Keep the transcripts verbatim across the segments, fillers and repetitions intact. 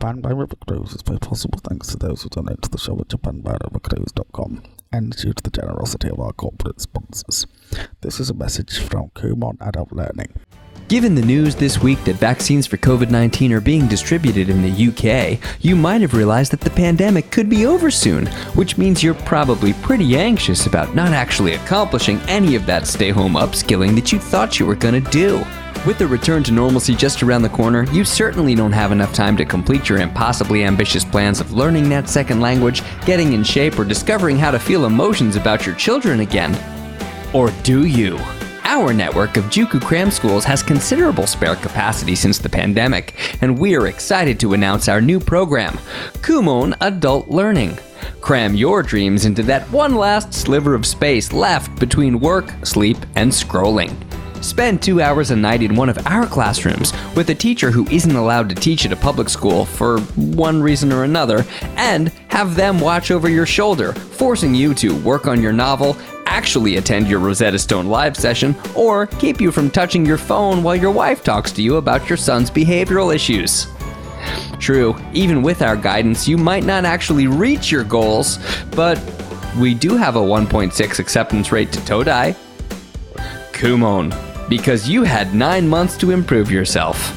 Japan by River Cruise is made possible thanks to those who donate to the show at japan by river cruise dot com and due to the generosity of our corporate sponsors. This is a message from Kumon Adult Learning. Given the news this week that vaccines for covid nineteen are being distributed in the U K, you might have realized that the pandemic could be over soon, which means you're probably pretty anxious about not actually accomplishing any of that stay-home upskilling that you thought you were going to do. With the return to normalcy just around the corner, you certainly don't have enough time to complete your impossibly ambitious plans of learning that second language, getting in shape, or discovering how to feel emotions about your children again. Or do you? Our network of Juku cram schools has considerable spare capacity since the pandemic, and we are excited to announce our new program, Kumon Adult Learning. Cram your dreams into that one last sliver of space left between work, sleep, and scrolling. Spend two hours a night in one of our classrooms with a teacher who isn't allowed to teach at a public school for one reason or another, and have them watch over your shoulder, forcing you to work on your novel, actually attend your Rosetta Stone live session, or keep you from touching your phone while your wife talks to you about your son's behavioral issues. True, even with our guidance, you might not actually reach your goals, but we do have a one point six acceptance rate to Todai. Kumon, because you had nine months to improve yourself,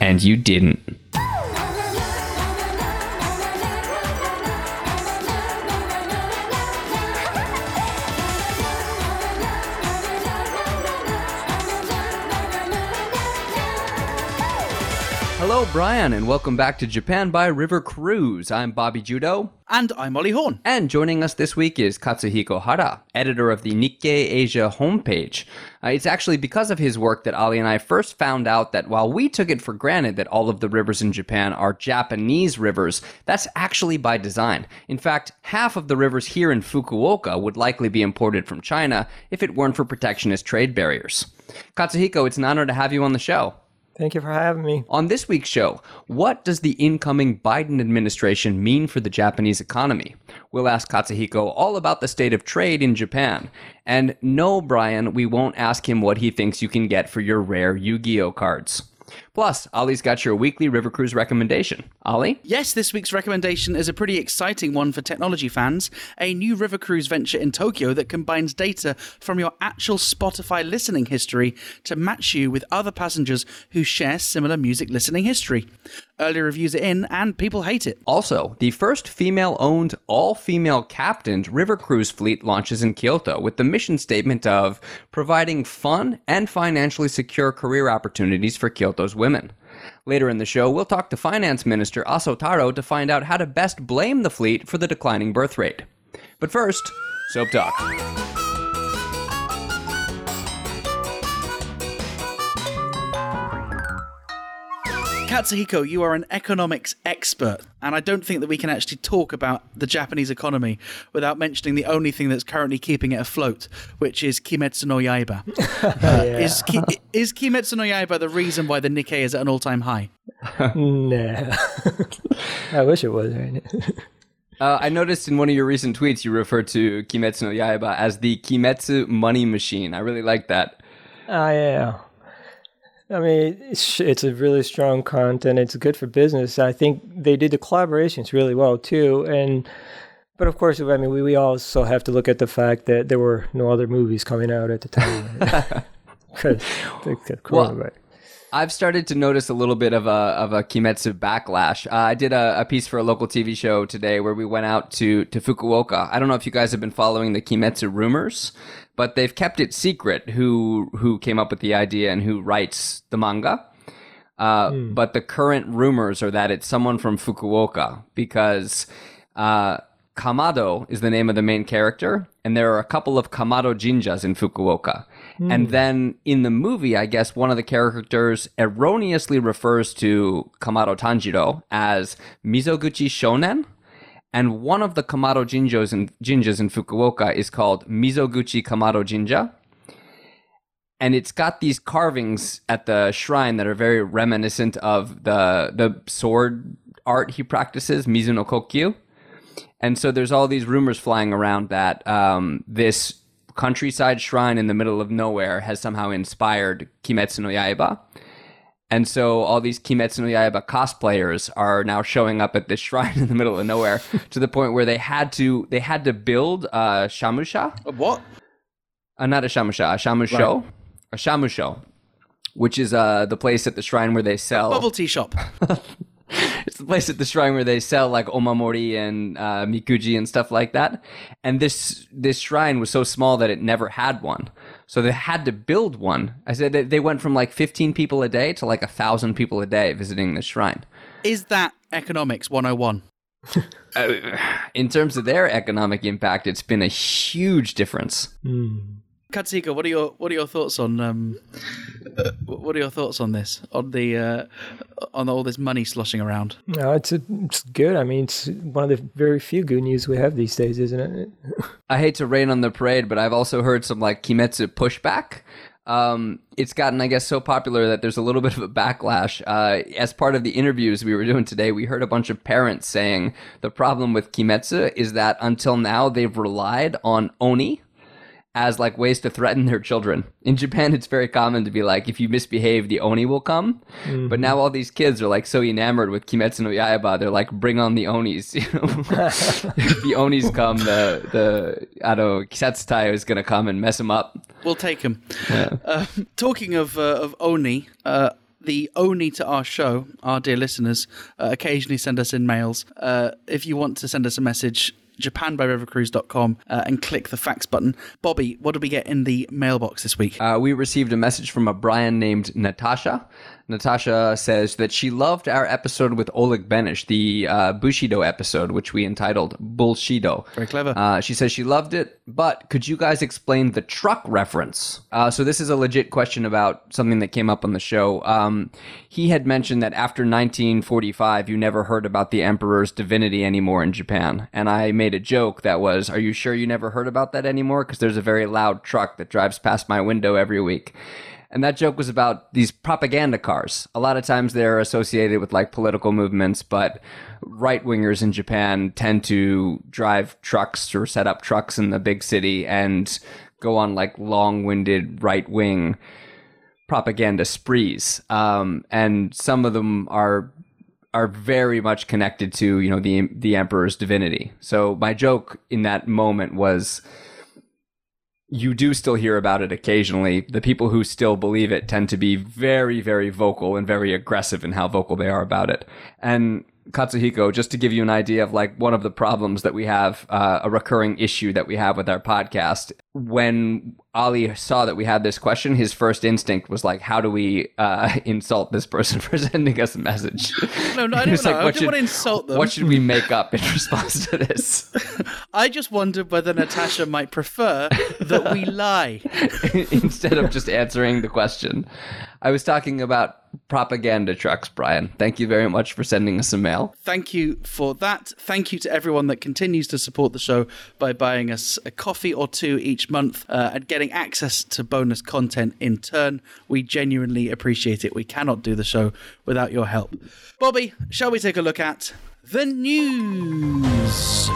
and you didn't. Hello, Brian, and welcome back to Japan by River Cruise. I'm Bobby Judo. And I'm Ollie Horn. And joining us this week is Katsuhiko Hara, editor of the Nikkei Asia homepage. Uh, it's actually because of his work that Ollie and I first found out that while we took it for granted that all of the rivers in Japan are Japanese rivers, that's actually by design. In fact, half of the rivers here in Fukuoka would likely be imported from China if it weren't for protectionist trade barriers. Katsuhiko, it's an honor to have you on the show. Thank you for having me. On this week's show, what does the incoming Biden administration mean for the Japanese economy? We'll ask Katsuhiko all about the state of trade in Japan. And no, Brian, we won't ask him what he thinks you can get for your rare Yu-Gi-Oh cards. Plus, Ollie's got your weekly River Cruise recommendation. Ollie? Yes, this week's recommendation is a pretty exciting one for technology fans. A new River Cruise venture in Tokyo that combines data from your actual Spotify listening history to match you with other passengers who share similar music listening history. Early reviews are in, and people hate it. Also, the first female-owned, all-female captained river cruise fleet launches in Kyoto with the mission statement of providing fun and financially secure career opportunities for Kyoto's women. Later in the show, we'll talk to Finance Minister Aso Taro to find out how to best blame the fleet for the declining birth rate. But first, Soap Talk. Katsuhiko, you are an economics expert, and I don't think that we can actually talk about the Japanese economy without mentioning the only thing that's currently keeping it afloat, which is Kimetsu no Yaiba. uh, yeah. is, Ki- is Kimetsu no Yaiba the reason why the Nikkei is at an all-time high? No. I wish it was, right? Uh, I noticed in one of your recent tweets you referred to Kimetsu no Yaiba as the Kimetsu money machine. I really like that. Oh, yeah. I mean, it's, it's a really strong content. It's good for business. I think they did the collaborations really well too. And but of course, I mean, we, we also have to look at the fact that there were no other movies coming out at the time. Right? Cause, cool, well, right? I've started to notice a little bit of a of a Kimetsu backlash. Uh, I did a, a piece for a local T V show today where we went out to to Fukuoka. I don't know if you guys have been following the Kimetsu rumors, but they've kept it secret who who came up with the idea and who writes the manga. Uh, mm. But the current rumors are that it's someone from Fukuoka because uh, Kamado is the name of the main character, and there are a couple of Kamado Jinjas in Fukuoka. Mm. And then in the movie, I guess one of the characters erroneously refers to Kamado Tanjiro as Mizoguchi Shonen. And one of the Kamado Jinjos in, Jinjas in Fukuoka is called Mizoguchi Kamado Jinja. And it's got these carvings at the shrine that are very reminiscent of the the sword art he practices, Mizu no Kokyu. And so there's all these rumors flying around that um, this countryside shrine in the middle of nowhere has somehow inspired Kimetsu no Yaiba. And so all these Kimetsu no Yaiba cosplayers are now showing up at this shrine in the middle of nowhere to the point where they had to they had to build a shamusha. A what? Uh, not a shamusha, a shamusho. Right. A shamusho, which is uh, the place at the shrine where they sell... A bubble tea shop. It's the place at the shrine where they sell like omamori and uh, mikuji and stuff like that. And this this shrine was so small that it never had one. So they had to build one. I said they went from like fifteen people a day to like one thousand people a day visiting the shrine. Is that economics one oh one? uh, in terms of their economic impact, it's been a huge difference. Mm. Katsuhiko, what are your what are your thoughts on um, uh, what are your thoughts on this on the uh, on all this money sloshing around? No, it's a, it's good. I mean, it's one of the very few good news we have these days, isn't it? I hate to rain on the parade, but I've also heard some like Kimetsu pushback. Um, it's gotten, I guess, so popular that there's a little bit of a backlash. Uh, as part of the interviews we were doing today, we heard a bunch of parents saying the problem with Kimetsu is that until now they've relied on Oni as like ways to threaten their children. In Japan, it's very common to be like, if you misbehave, the Oni will come. Mm-hmm. But now all these kids are like so enamored with Kimetsu no Yaiba, they're like, bring on the Onis. You know? If the Onis come, the, the I don't know, Kisetsutai is going to come and mess them up. We'll take him. Yeah. Uh, talking of, uh, of Oni, uh, the Oni to our show, our dear listeners, uh, occasionally send us in mails. Uh, if you want to send us a message, japan by river cruise dot com uh, and click the fax button. Bobby, what did we get in the mailbox this week? Uh, we received a message from a Brian named Natasha. Natasha says that she loved our episode with Oleg Benish, the uh, Bushido episode, which we entitled Bullshido. Very clever. Uh, she says she loved it, but could you guys explain the truck reference? Uh, so this is a legit question about something that came up on the show. Um, he had mentioned that after nineteen forty-five, you never heard about the emperor's divinity anymore in Japan. And I made a joke that was, are you sure you never heard about that anymore? Because there's a very loud truck that drives past my window every week. And that joke was about these propaganda cars. A lot of times they're associated with like political movements, but right-wingers in Japan tend to drive trucks or set up trucks in the big city and go on like long-winded right-wing propaganda sprees. Um, and some of them are are very much connected to, you know, the the emperor's divinity. So my joke in that moment was, you do still hear about it occasionally. The people who still believe it tend to be very, very vocal and very aggressive in how vocal they are about it. And Katsuhiko, just to give you an idea of like one of the problems that we have, uh, a recurring issue that we have with our podcast, when Ali saw that we had this question, his first instinct was like, how do we uh, insult this person for sending us a message? No, no, I don't know. Like, I don't should, want to insult them. What should we make up in response to this? I just wondered whether Natasha might prefer that we lie. Instead of just answering the question. I was talking about propaganda trucks, Brian. Thank you very much for sending us a mail. Thank you for that. Thank you to everyone that continues to support the show by buying us a coffee or two each month uh, and getting access to bonus content in turn. We genuinely appreciate it. We cannot do the show without your help. Bobby, shall we take a look at the news?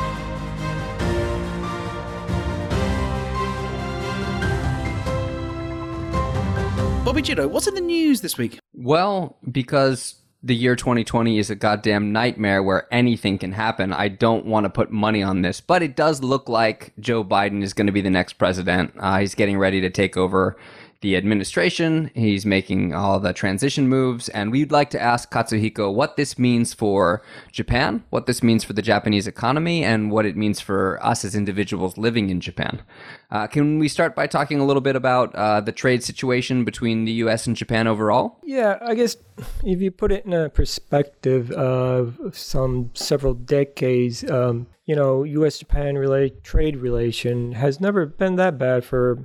Bobby Judo, what's in the news this week? Well, because the year twenty twenty is a goddamn nightmare where anything can happen, I don't want to put money on this, but it does look like Joe Biden is going to be the next president. Uh, he's getting ready to take over the administration. He's making all the transition moves, and we'd like to ask Katsuhiko what this means for Japan, what this means for the Japanese economy, and what it means for us as individuals living in Japan. Uh, can we start by talking a little bit about uh, the trade situation between the U S and Japan overall? Yeah, I guess if you put it in a perspective of some several decades, um, you know, U S-Japan relate, trade relation has never been that bad for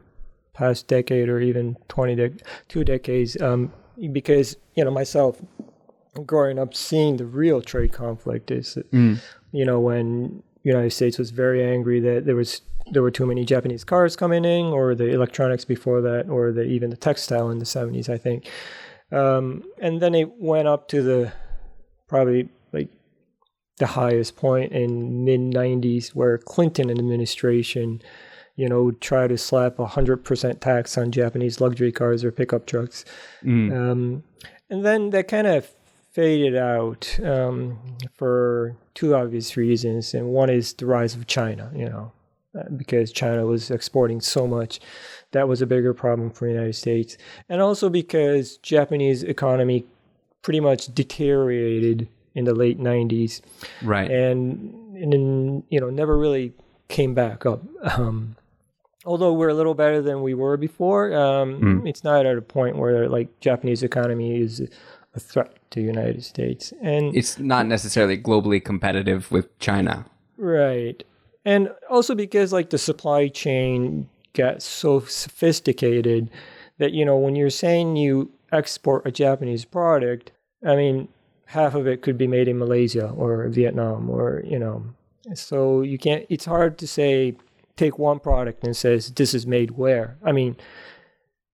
past decade or even twenty, de- two decades, um, because, you know, myself growing up seeing the real trade conflict is, mm. you know, when the United States was very angry that there was there were too many Japanese cars coming in, or the electronics before that, or the, even the textile in the seventies, I think. Um, and then it went up to the probably like the highest point in mid nineties where Clinton administration you know, try to slap a one hundred percent tax on Japanese luxury cars or pickup trucks. Mm. Um, and then that kind of faded out um, for two obvious reasons. And one is the rise of China, you know, because China was exporting so much. That was a bigger problem for the United States. And also because Japanese economy pretty much deteriorated in the late nineties. Right. And, and then, you know, never really came back up. Um, although we're a little better than we were before, um, mm. it's not at a point where, like, Japanese economy is a threat to the United States. And it's not necessarily globally competitive with China. Right. And also because, like, the supply chain got so sophisticated that, you know, when you're saying you export a Japanese product, I mean, half of it could be made in Malaysia or Vietnam or, you know, so you can't, it's hard to say, take one product and says, this is made where. I mean,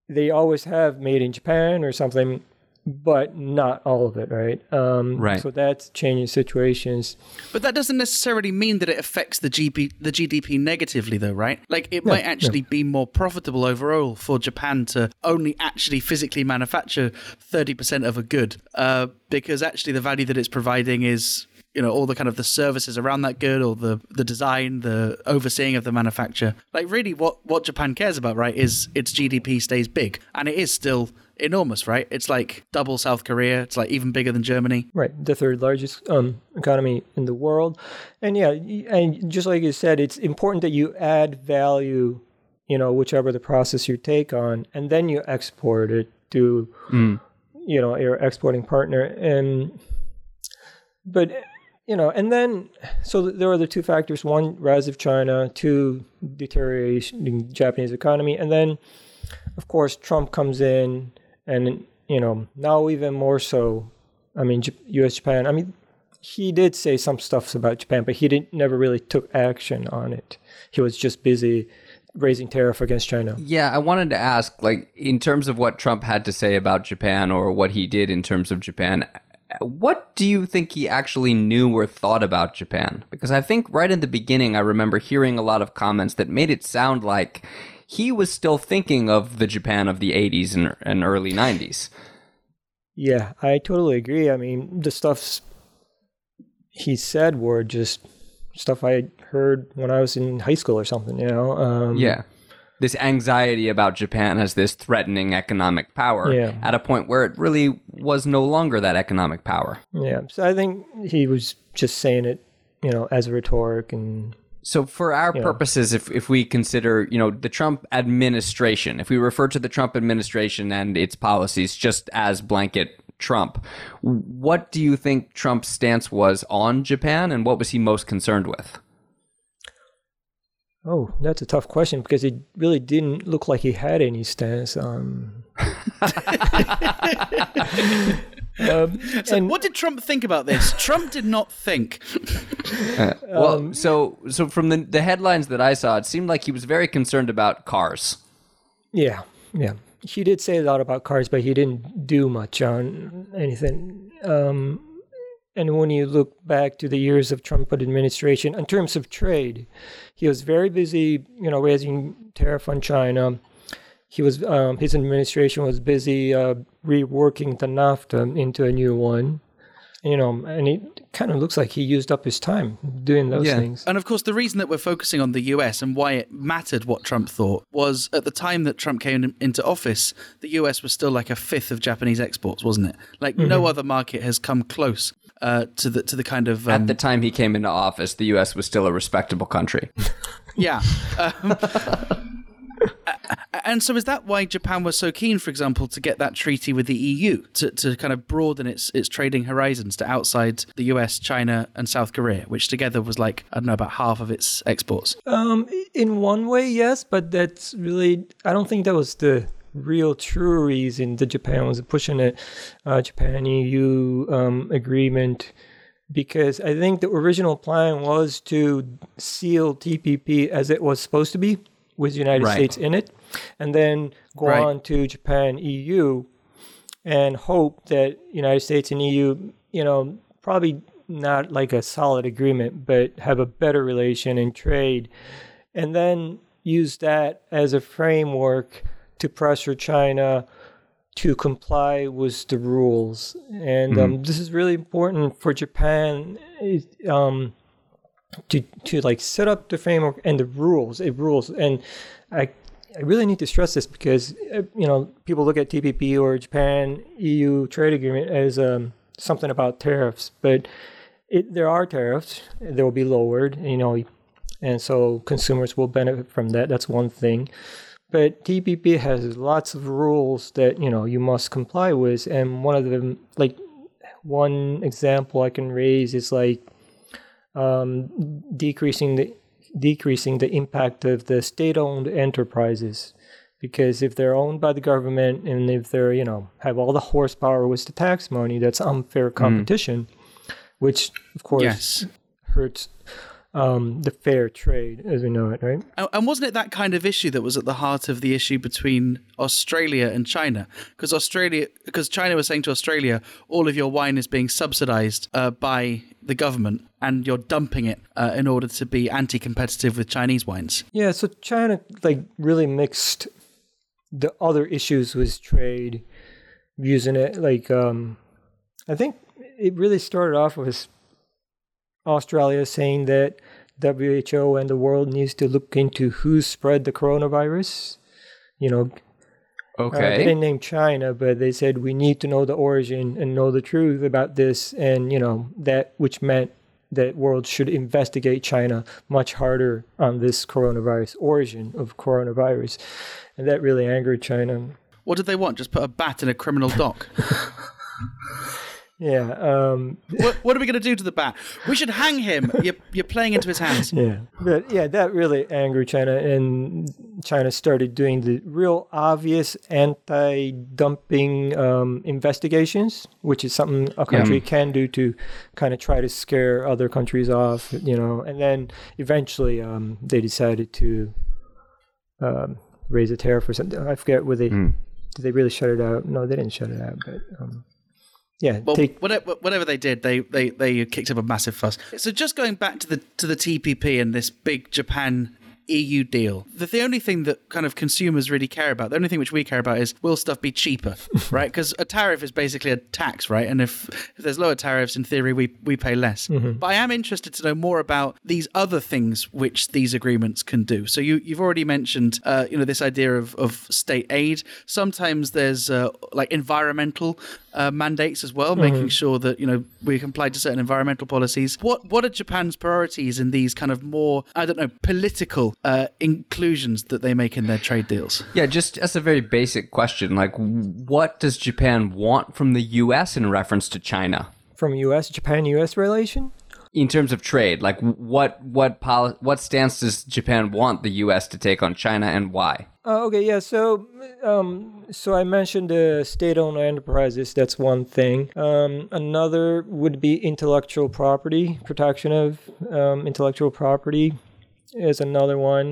they always have made in Japan or something, but not all of it, right? Um, right. So that's changing situations. But that doesn't necessarily mean that it affects the G D P negatively though, right? Like it no, might actually no. be more profitable overall for Japan to only actually physically manufacture thirty percent of a good uh, because actually the value that it's providing is... you know, all the kind of the services around that good or the, the design, the overseeing of the manufacture. Like really what, what Japan cares about, right, is its G D P stays big. And it is still enormous, right? It's like double South Korea. It's like even bigger than Germany. Right. The third largest um, economy in the world. And yeah, and just like you said, it's important that you add value, you know, whichever the process you take on, and then you export it to, mm. you know, your exporting partner. And, but... You know, and then, so there are the two factors, one, rise of China, two, deterioration in the Japanese economy. And then, of course, Trump comes in and, you know, now even more so, I mean, U S Japan, I mean, he did say some stuff about Japan, but he didn't never really took action on it. He was just busy raising tariff against China. Yeah, I wanted to ask, like, in terms of what Trump had to say about Japan or what he did in terms of Japan, what do you think he actually knew or thought about Japan? Because I think right in the beginning, I remember hearing a lot of comments that made it sound like he was still thinking of the Japan of the eighties and, and early nineties. Yeah, I totally agree. I mean, the stuff he said were just stuff I heard when I was in high school or something, you know? Um, yeah. This anxiety about Japan as this threatening economic power yeah. at a point where it really was no longer that economic power. Yeah. So I think he was just saying it, you know, as a rhetoric. And so for our purposes, know. if if we consider, you know, the Trump administration, if we refer to the Trump administration and its policies just as blanket Trump, what do you think Trump's stance was on Japan and what was he most concerned with? Oh, that's a tough question because it really didn't look like he had any stance on. um, so and... What did Trump think about this? Trump did not think. uh, well, um, so so from the, the headlines that I saw, it seemed like he was very concerned about cars. Yeah, yeah. He did say a lot about cars, but he didn't do much on anything. Um, and when you look back to the years of Trump administration, in terms of trade, he was very busy, you know, raising tariff on China. He was, um, his administration was busy uh, reworking the NAFTA into a new one, you know, and it kind of looks like he used up his time doing those yeah. things. And of course, the reason that we're focusing on the U S and why it mattered what Trump thought was at the time that Trump came into office, the U S was still like a fifth of Japanese exports, wasn't it? Like mm-hmm. no other market has come close. Uh, to the to the kind of um, at the time he came into office, the U S was still a respectable country. yeah, um, and so is that why Japan was so keen, for example, to get that treaty with the E U to, to kind of broaden its its trading horizons to outside the U S, China, and South Korea, which together was like I don't know about half of its exports. Um, in one way, yes, but that's really I don't think that was the real true reason that Japan was pushing it, uh, Japan-E U um, agreement, because I think the original plan was to seal T P P as it was supposed to be, with the United right. States in it, and then go right. on to Japan-E U and hope that United States and E U, you know, probably not like a solid agreement, but have a better relation in trade. And then use that as a framework to pressure China to comply with the rules. And um, mm-hmm. this is really important for Japan um, to to like set up the framework and the rules. It rules, and I I really need to stress this because you know people look at T P P or Japan E U trade agreement as um, something about tariffs, but it, there are tariffs. They will be lowered, you know, and so consumers will benefit from that. That's one thing. But T P P has lots of rules that, you know, you must comply with. And one of them, like, one example I can raise is, like, um, decreasing the decreasing the impact of the state-owned enterprises. Because if they're owned by the government and if they're, you know, have all the horsepower with the tax money, that's unfair competition, mm. which, of course, yes. hurts... Um, the fair trade as we know it, right? And wasn't it that kind of issue that was at the heart of the issue between Australia and China? Because Australia, because China was saying to Australia, all of your wine is being subsidized uh, by the government and you're dumping it uh, in order to be anti-competitive with Chinese wines. Yeah, so China like really mixed the other issues with trade, using it like, um, I think it really started off with Australia saying that W H O and the world needs to look into who spread the coronavirus. You know, okay. Uh, they didn't name China, but they said we need to know the origin and know the truth about this. And, you know, that which meant that world should investigate China much harder on this coronavirus, origin of coronavirus. And that really angered China. What did they want? Just put a bat in a criminal dock? Yeah. Um, what, what are we going to do to the bat? We should hang him. You're, you're playing into his hands. Yeah. But yeah, that really angered China, and China started doing the real obvious anti-dumping um, investigations, which is something a country yeah. can do to kind of try to scare other countries off, you know. And then eventually um, they decided to um, raise a tariff or something. I forget whether they mm. did they really shut it out? No, they didn't shut it out, but... Um, Yeah, well, take- whatever, whatever they did, they, they, they kicked up a massive fuss. So just going back to the to the T P P and this big Japan E U deal, the, the only thing that kind of consumers really care about, the only thing which we care about is, will stuff be cheaper, right? Because a tariff is basically a tax, right? And if, if there's lower tariffs, in theory, we, we pay less. Mm-hmm. But I am interested to know more about these other things which these agreements can do. So you, you've already mentioned, uh, you know, this idea of, of state aid. Sometimes there's uh, like environmental Uh, mandates as well, mm-hmm. making sure that, you know, we comply to certain environmental policies. What what are Japan's priorities in these kind of more, I don't know, political uh, inclusions that they make in their trade deals? Yeah, just as a very basic question, like, what does Japan want from the U S in reference to China? From U S, Japan-U S relation? In terms of trade, like, what what poli- what stance does Japan want the U S to take on China, and why? Uh, okay, yeah, so um, so I mentioned the state-owned enterprises, that's one thing. Um, another would be intellectual property, protection of um, intellectual property is another one,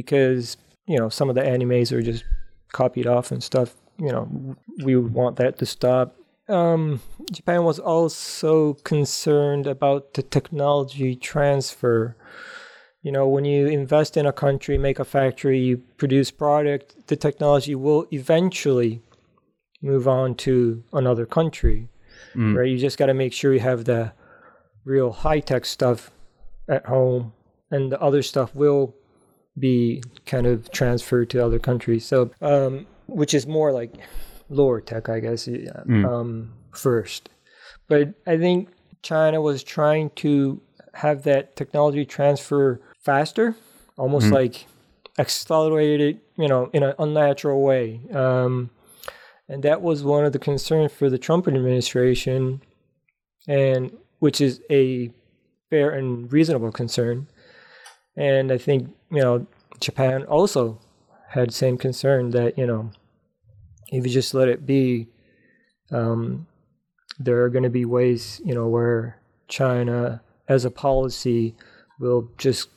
because, you know, some of the animes are just copied off and stuff, you know, we would want that to stop. Um, Japan was also concerned about the technology transfer. You know, when you invest in a country, make a factory, you produce product, the technology will eventually move on to another country, mm. right? You just got to make sure you have the real high-tech stuff at home, and the other stuff will be kind of transferred to other countries. So, um, which is more like lower tech, I guess, yeah, mm. um, first. But I think China was trying to have that technology transfer faster, almost mm-hmm. like accelerated, you know, in an unnatural way. Um, and that was one of the concerns for the Trump administration, and which is a fair and reasonable concern. And I think, you know, Japan also had the same concern that, you know, if you just let it be, um, there are going to be ways, you know, where China as a policy will just,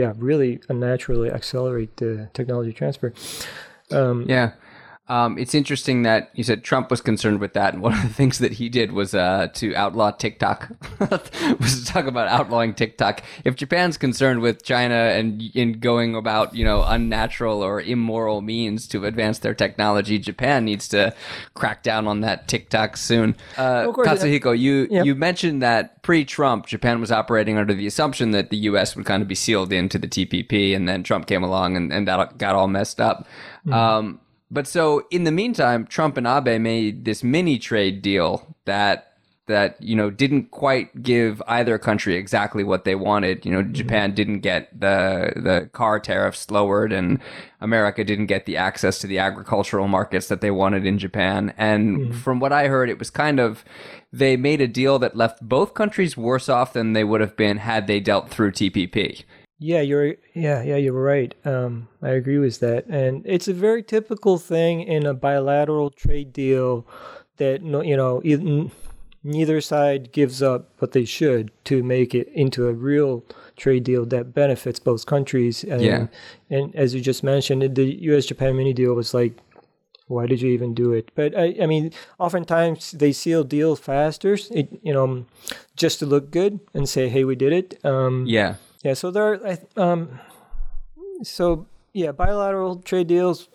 yeah, really unnaturally accelerate the technology transfer. Um, yeah. Um, it's interesting that you said Trump was concerned with that, and one of the things that he did was uh, to outlaw TikTok. Was to talk about outlawing TikTok. If Japan's concerned with China and in going about, you know, unnatural or immoral means to advance their technology, Japan needs to crack down on that TikTok soon. Uh, well, Katsuhiko, you yep. you mentioned that pre-Trump, Japan was operating under the assumption that the U S would kind of be sealed into the T P P, and then Trump came along, and, and that got all messed up. Mm-hmm. Um, But so in the meantime, Trump and Abe made this mini trade deal that that, you know, didn't quite give either country exactly what they wanted. You know, Japan didn't get the the car tariffs lowered, and America didn't get the access to the agricultural markets that they wanted in Japan. And mm. from what I heard, it was kind of, they made a deal that left both countries worse off than they would have been had they dealt through T P P. Yeah, you're yeah, yeah, you're right. Um, I agree with that. And it's a very typical thing in a bilateral trade deal that, you know, neither side gives up what they should to make it into a real trade deal that benefits both countries. And, yeah. and as you just mentioned, the U S-Japan mini deal was like, why did you even do it? But I, I mean, oftentimes they seal deals faster, it, you know, just to look good and say, hey, we did it. Um, yeah. Yeah, so there are, um, so yeah, bilateral trade deals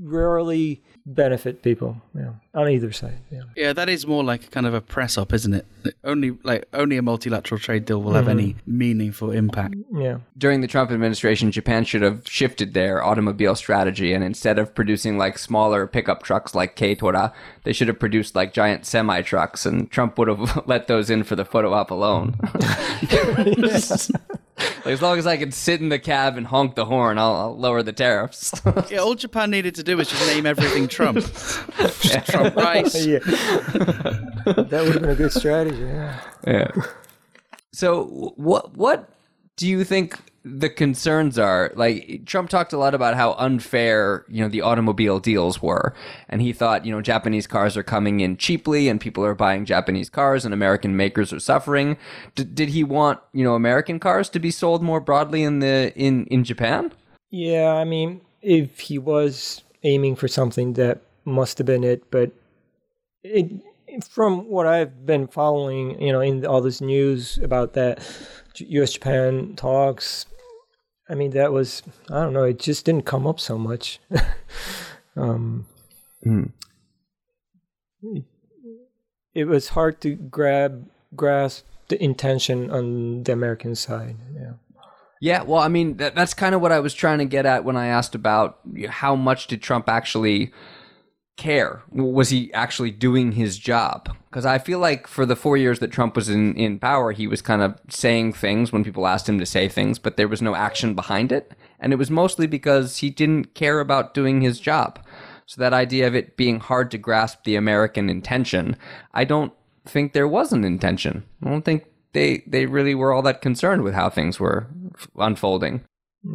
rarely benefit people, you know, on either side. Yeah. yeah, that is more like kind of a press up, isn't it? Only like only a multilateral trade deal will have mm-hmm. any meaningful impact. Yeah. During the Trump administration, Japan should have shifted their automobile strategy, and instead of producing like smaller pickup trucks like Keitora, they should have produced like giant semi trucks, and Trump would have let those in for the photo op alone. Like, as long as I can sit in the cab and honk the horn, I'll, I'll lower the tariffs. Yeah, all Japan needed to do was just name everything Trump. Yeah. Trump rice. Yeah. That would have been a good strategy. Yeah. yeah. So what what do you think the concerns are? Like, Trump talked a lot about how unfair, you know, the automobile deals were, and he thought, you know, Japanese cars are coming in cheaply and people are buying Japanese cars and American makers are suffering. D- did he want, you know, American cars to be sold more broadly in the in, in Japan? Yeah, I mean, if he was aiming for something, that must have been it. But it, from what I've been following, you know, in all this news about that U S-Japan talks, I mean, that was, I don't know, it just didn't come up so much. um, mm. it, it was hard to grab grasp the intention on the American side. Yeah, yeah well, I mean, that, that's kind of what I was trying to get at when I asked about how much did Trump actually care? Was he actually doing his job? Because I feel like for the four years that Trump was in, in power, he was kind of saying things when people asked him to say things, but there was no action behind it. And it was mostly because he didn't care about doing his job. So that idea of it being hard to grasp the American intention, I don't think there was an intention. I don't think they, they really were all that concerned with how things were f- unfolding.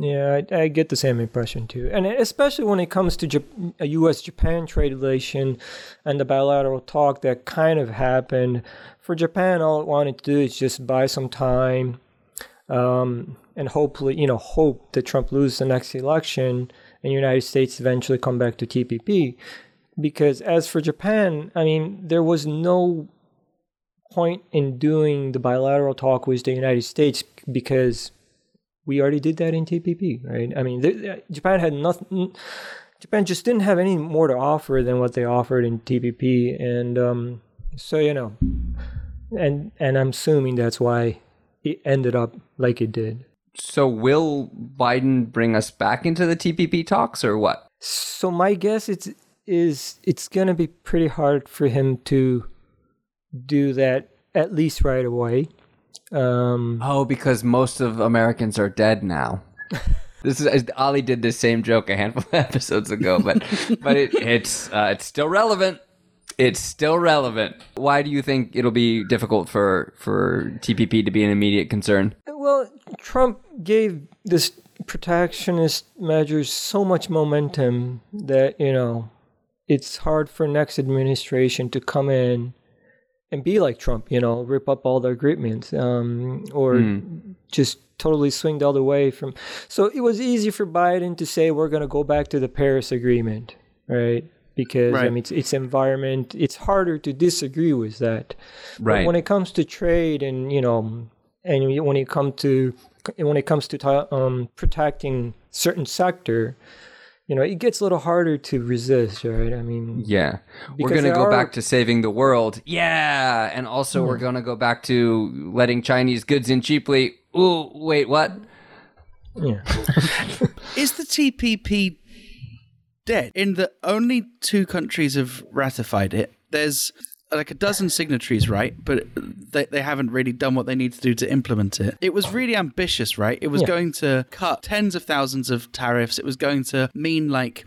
Yeah, I, I get the same impression too. And especially when it comes to Jap- a U S-Japan trade relation and the bilateral talk that kind of happened. For Japan, all it wanted to do is just buy some time um, and hopefully, you know, hope that Trump loses the next election and the United States eventually come back to T P P. Because as for Japan, I mean, there was no point in doing the bilateral talk with the United States because we already did that in T P P, right? I mean, th- Japan had nothing. Japan just didn't have any more to offer than what they offered in T P P, and um, so you know, and and I'm assuming that's why it ended up like it did. So will Biden bring us back into the T P P talks, or what? So my guess it's is it's gonna be pretty hard for him to do that, at least right away. Um, oh, because most of Americans are dead now. This is Ollie did this same joke a handful of episodes ago, but but it, it's uh, it's still relevant. It's still relevant. Why do you think it'll be difficult for for T P P to be an immediate concern? Well, Trump gave this protectionist measures so much momentum that, you know, it's hard for next administration to come in and be like Trump, you know, rip up all the agreements, um, or mm. just totally swing the other way from. So it was easy for Biden to say, we're going to go back to the Paris Agreement, right? because right. I mean, it's, it's environment, it's harder to disagree with that. Right. But when it comes to trade and, you know, and when it comes to, when it comes to um, protecting certain sector, you know, it gets a little harder to resist, right? I mean... Yeah. We're going to go are... back to saving the world. Yeah! And also mm. we're going to go back to letting Chinese goods in cheaply. Ooh, wait, what? Yeah. Is the T P P dead? In that only two countries have ratified it. There's like a dozen signatories, right? But they, they haven't really done what they need to do to implement it. It was really ambitious, right? It was yeah. going to cut tens of thousands of tariffs. It was going to mean like...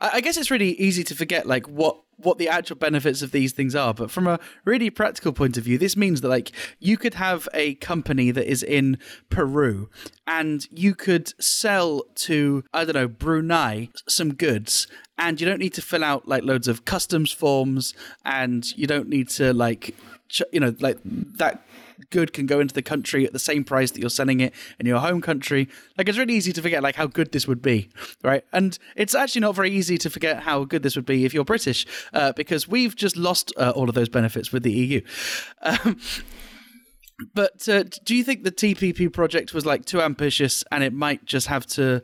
I, I guess it's really easy to forget like what... what the actual benefits of these things are. But from a really practical point of view, this means that like you could have a company that is in Peru and you could sell to, I don't know, Brunei some goods, and you don't need to fill out like loads of customs forms, and you don't need to like, ch- you know, like that good can go into the country at the same price that you're selling it in your home country. Like, it's really easy to forget like how good this would be, right? And it's actually not very easy to forget how good this would be if you're British, uh, because we've just lost uh, all of those benefits with the E U. Um, but uh, do you think the T P P project was like too ambitious and it might just have to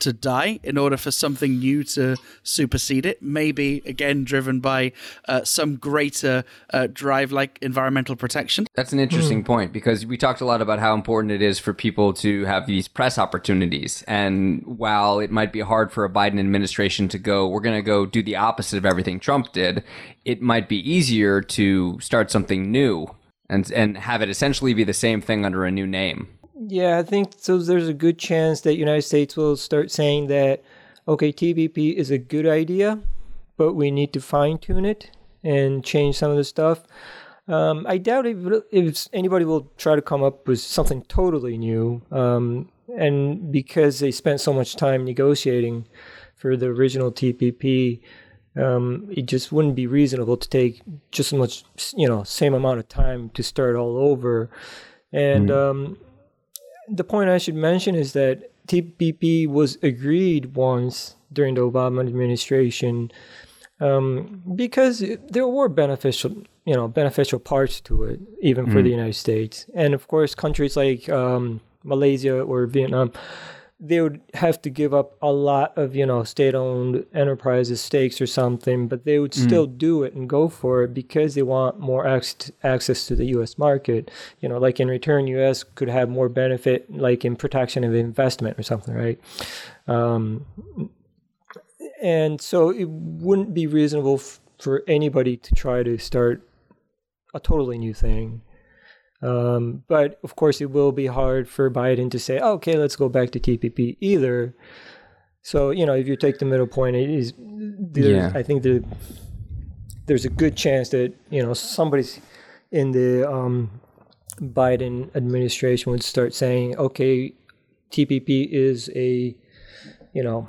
to die in order for something new to supersede it? Maybe, again, driven by uh, some greater uh, drive like environmental protection? That's an interesting mm. point, because we talked a lot about how important it is for people to have these press opportunities. And while it might be hard for a Biden administration to go, we're going to go do the opposite of everything Trump did, it might be easier to start something new and and have it essentially be the same thing under a new name. Yeah, I think so. There's a good chance that the United States will start saying that, okay, T P P is a good idea, but we need to fine tune it and change some of the stuff. Um, I doubt if, if anybody will try to come up with something totally new, um, and because they spent so much time negotiating for the original T P P, um, it just wouldn't be reasonable to take just as much, you know, same amount of time to start all over. And... Mm-hmm. Um, the point I should mention is that T P P was agreed once during the Obama administration um, because there were beneficial, you know, beneficial parts to it, even mm. for the United States. And of course, countries like um, Malaysia or Vietnam, they would have to give up a lot of, you know, state-owned enterprises, stakes or something, but they would mm. still do it and go for it because they want more ac- access to the U S market. You know, like in return, U S could have more benefit, like in protection of investment or something, right? Um, and so it wouldn't be reasonable f- for anybody to try to start a totally new thing. Um, but of course it will be hard for Biden to say, oh, okay, let's go back to T P P either. So, you know, if you take the middle point, it is, yeah. I think the, there's a good chance that, you know, somebody's in the, um, Biden administration would start saying, okay, T P P is a, you know,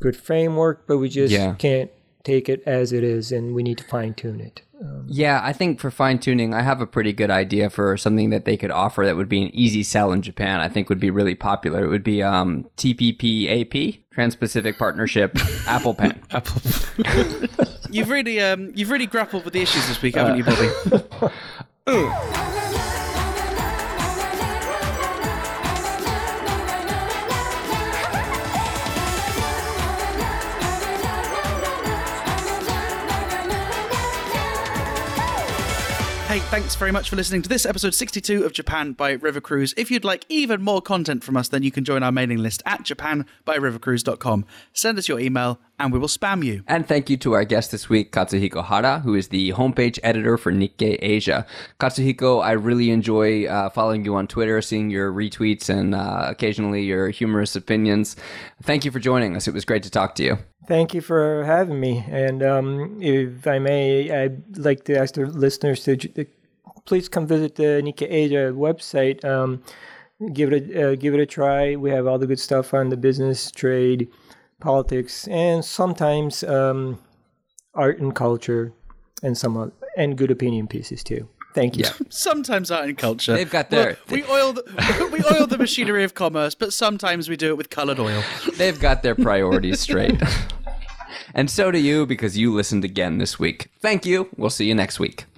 good framework, but we just yeah. can't take it as it is and we need to fine tune it. Um, yeah, I think for fine-tuning, I have a pretty good idea for something that they could offer that would be an easy sell in Japan. I think would be really popular. It would be um, T P P A P, Trans-Pacific Partnership, Apple Pen. Apple. You've really, um, you've really grappled with the issues this week, haven't uh, you, Bobby? Ooh. Hey, thanks very much for listening to this episode sixty-two of Japan by River Cruise. If you'd like even more content from us, then you can join our mailing list at japan by river cruise dot com. Send us your email and we will spam you. And thank you to our guest this week, Katsuhiko Hara, who is the homepage editor for Nikkei Asia. Katsuhiko, I really enjoy uh, following you on Twitter, seeing your retweets and uh, occasionally your humorous opinions. Thank you for joining us. It was great to talk to you. Thank you for having me. And um, if I may, I'd like to ask the listeners to j- please come visit the Nikkei Asia website. Um, give it a, uh, give it a try. We have all the good stuff on the business, trade, politics, and sometimes um, art and culture, and some other, and good opinion pieces too. Thank you. Yeah. Sometimes art and culture. They've got their... Look, we oil the, we oil the machinery of commerce, but sometimes we do it with colored oil. They've got their priorities straight. And so do you, because you listened again this week. Thank you. We'll see you next week.